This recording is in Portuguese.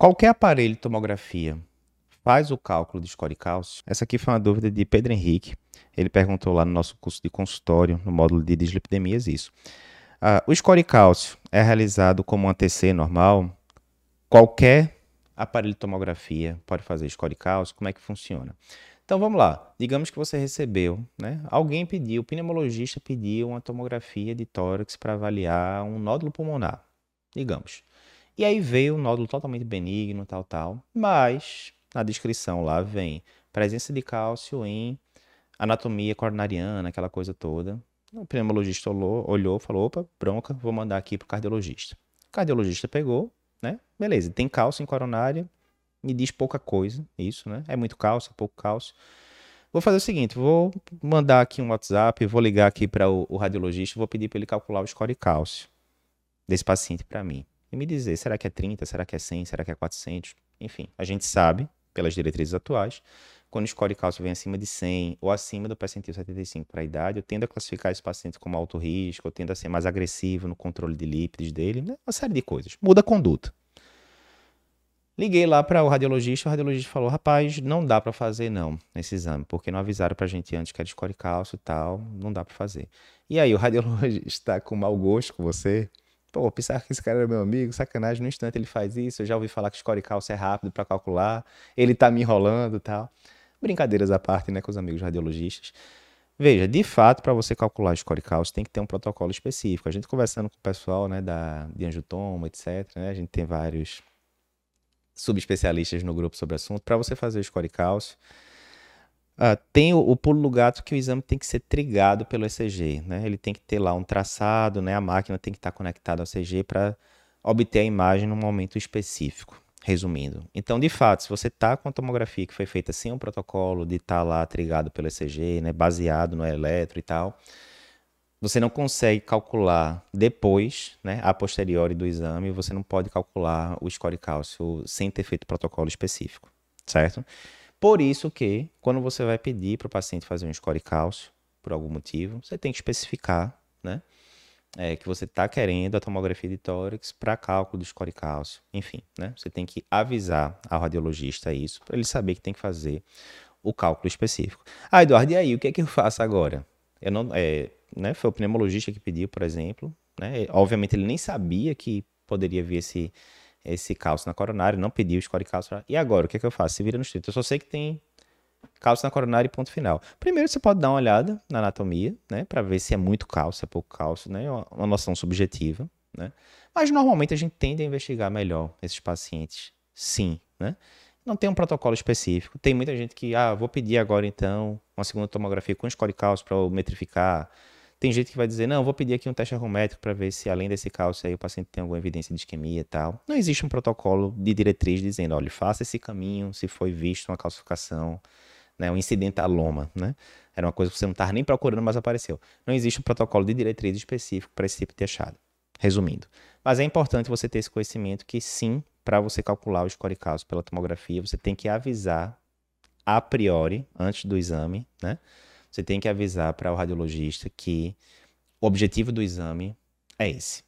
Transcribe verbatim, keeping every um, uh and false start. Qualquer aparelho de tomografia faz o cálculo de score cálcio? Essa aqui foi uma dúvida de Pedro Henrique. Ele perguntou lá no nosso curso de consultório, no módulo de dislipidemias, isso. Ah, o score cálcio é realizado como um A T C normal? Qualquer aparelho de tomografia pode fazer score cálcio? Como é que funciona? Então vamos lá. Digamos que você recebeu, né? Alguém pediu, o pneumologista pediu uma tomografia de tórax para avaliar um nódulo pulmonar, digamos. E aí veio um nódulo totalmente benigno, tal, tal, mas na descrição lá vem presença de cálcio em anatomia coronariana, aquela coisa toda. O pneumologista olhou e falou, opa, bronca, vou mandar aqui para o cardiologista. O cardiologista pegou, né? Beleza, tem cálcio em coronária, me diz pouca coisa, isso, né? É muito cálcio, é pouco cálcio. Vou fazer o seguinte, vou mandar aqui um WhatsApp, vou ligar aqui para o, o radiologista, vou pedir para ele calcular o score cálcio desse paciente para mim. E me dizer, será que é trinta, será que é cem, será que é quatrocentos? Enfim, a gente sabe, pelas diretrizes atuais, quando o score cálcio vem acima de cem ou acima do percentil setenta e cinco para a idade, eu tendo a classificar esse paciente como alto risco, eu tendo a ser mais agressivo no controle de lípides dele, né? Uma série de coisas. Muda a conduta. Liguei lá para o radiologista, o radiologista falou, rapaz, não dá para fazer não esse exame, porque não avisaram para a gente antes que era score cálcio e tal, não dá para fazer. E aí o radiologista está com mau gosto com você? Pô, pensar que esse cara era meu amigo, sacanagem, no instante ele faz isso, eu já ouvi falar que score cálcio é rápido para calcular, ele tá me enrolando e tal. Brincadeiras à parte, né, com os amigos radiologistas. Veja, de fato, para você calcular score cálcio tem que ter um protocolo específico. A gente conversando com o pessoal, né, da, de Angiotomo, etcétera, né, a gente tem vários subespecialistas no grupo sobre o assunto. Para você fazer o score cálcio, Uh, tem o, o pulo do gato que o exame tem que ser trigado pelo E C G, né? Ele tem que ter lá um traçado, né? A máquina tem que estar conectada ao E C G para obter a imagem num momento específico, resumindo. Então, de fato, se você está com a tomografia que foi feita sem um protocolo de estar tá lá trigado pelo E C G, né? Baseado no eletro e tal, você não consegue calcular depois, né? A posteriori do exame, você não pode calcular o score cálcio sem ter feito protocolo específico, certo? Por isso que, quando você vai pedir para o paciente fazer um score cálcio, por algum motivo, você tem que especificar, né, é, que você está querendo a tomografia de tórax para cálculo do score cálcio. Enfim, né, você tem que avisar ao radiologista isso, para ele saber que tem que fazer o cálculo específico. Ah, Eduardo, e aí, o que é que eu faço agora? Eu não, é, né, foi o pneumologista que pediu, por exemplo, né, obviamente ele nem sabia que poderia vir esse... esse cálcio na coronária, não pediu o score cálcio. E agora, o que é que eu faço? Se vira nos trinta. Eu só sei que tem cálcio na coronária e ponto final. Primeiro, você pode dar uma olhada na anatomia, né? Para ver se é muito cálcio, é pouco cálcio, né? É uma noção subjetiva, né? Mas, normalmente, a gente tende a investigar melhor esses pacientes, sim, né? Não tem um protocolo específico. Tem muita gente que, ah, vou pedir agora, então, uma segunda tomografia com score cálcio para eu metrificar. Tem gente que vai dizer, não, vou pedir aqui um teste ergométrico para ver se além desse cálcio aí o paciente tem alguma evidência de isquemia e tal. Não existe um protocolo de diretriz dizendo, olha, faça esse caminho se foi visto uma calcificação, né, um incidentaloma, né? Era uma coisa que você não estava nem procurando, mas apareceu. Não existe um protocolo de diretriz específico para esse tipo de achado, resumindo. Mas é importante você ter esse conhecimento que sim, para você calcular o score cálcio pela tomografia, você tem que avisar a priori, antes do exame, né? Você tem que avisar para o radiologista que o objetivo do exame é esse.